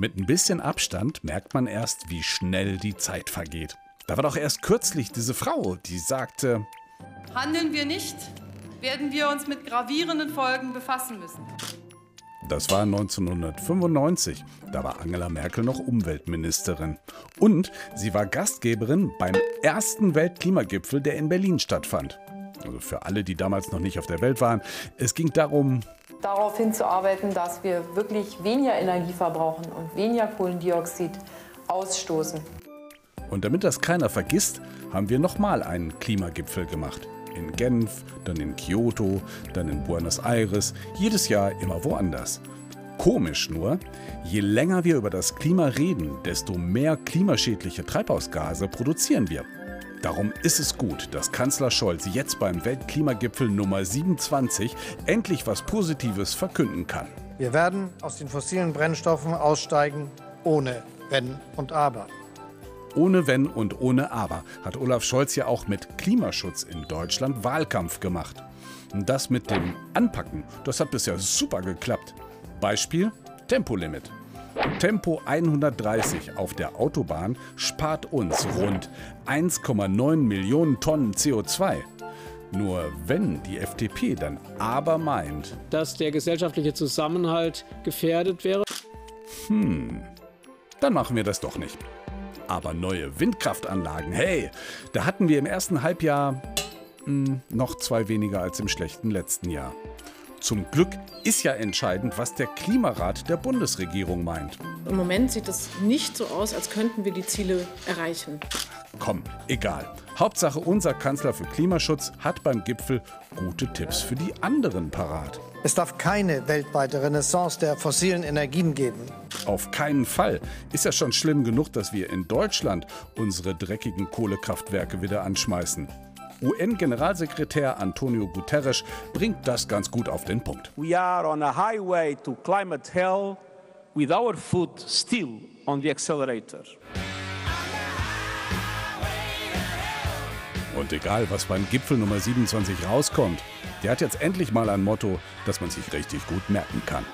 Mit ein bisschen Abstand merkt man erst, wie schnell die Zeit vergeht. Da war doch erst kürzlich diese Frau, die sagte: Handeln wir nicht, werden wir uns mit gravierenden Folgen befassen müssen. Das war 1995. Da war Angela Merkel noch Umweltministerin. Und sie war Gastgeberin beim ersten Weltklimagipfel, der in Berlin stattfand. Also für alle, die damals noch nicht auf der Welt waren. Es ging darum, darauf hinzuarbeiten, dass wir wirklich weniger Energie verbrauchen und weniger Kohlendioxid ausstoßen. Und damit das keiner vergisst, haben wir nochmal einen Klimagipfel gemacht. In Genf, dann in Kyoto, dann in Buenos Aires, jedes Jahr immer woanders. Komisch nur, je länger wir über das Klima reden, desto mehr klimaschädliche Treibhausgase produzieren wir. Darum ist es gut, dass Kanzler Scholz jetzt beim Weltklimagipfel Nummer 27 endlich was Positives verkünden kann. Wir werden aus den fossilen Brennstoffen aussteigen, ohne Wenn und Aber. Ohne Wenn und ohne Aber hat Olaf Scholz ja auch mit Klimaschutz in Deutschland Wahlkampf gemacht. Das mit dem Anpacken, das hat bisher super geklappt. Beispiel: Tempolimit. Tempo 130 auf der Autobahn spart uns rund 1,9 Millionen Tonnen CO2. Nur wenn die FDP dann aber meint, dass der gesellschaftliche Zusammenhalt gefährdet wäre, dann machen wir das doch nicht. Aber neue Windkraftanlagen, hey, da hatten wir im ersten Halbjahr noch 2 weniger als im schlechten letzten Jahr. Zum Glück ist ja entscheidend, was der Klimarat der Bundesregierung meint. Im Moment sieht es nicht so aus, als könnten wir die Ziele erreichen. Komm, egal. Hauptsache, unser Kanzler für Klimaschutz hat beim Gipfel gute Tipps für die anderen parat. Es darf keine weltweite Renaissance der fossilen Energien geben. Auf keinen Fall. Ist ja schon schlimm genug, dass wir in Deutschland unsere dreckigen Kohlekraftwerke wieder anschmeißen. UN-Generalsekretär Antonio Guterres bringt das ganz gut auf den Punkt. We are on a highway to climate hell with our foot still on the accelerator. Und egal, was beim Gipfel Nummer 27 rauskommt, der hat jetzt endlich mal ein Motto, das man sich richtig gut merken kann.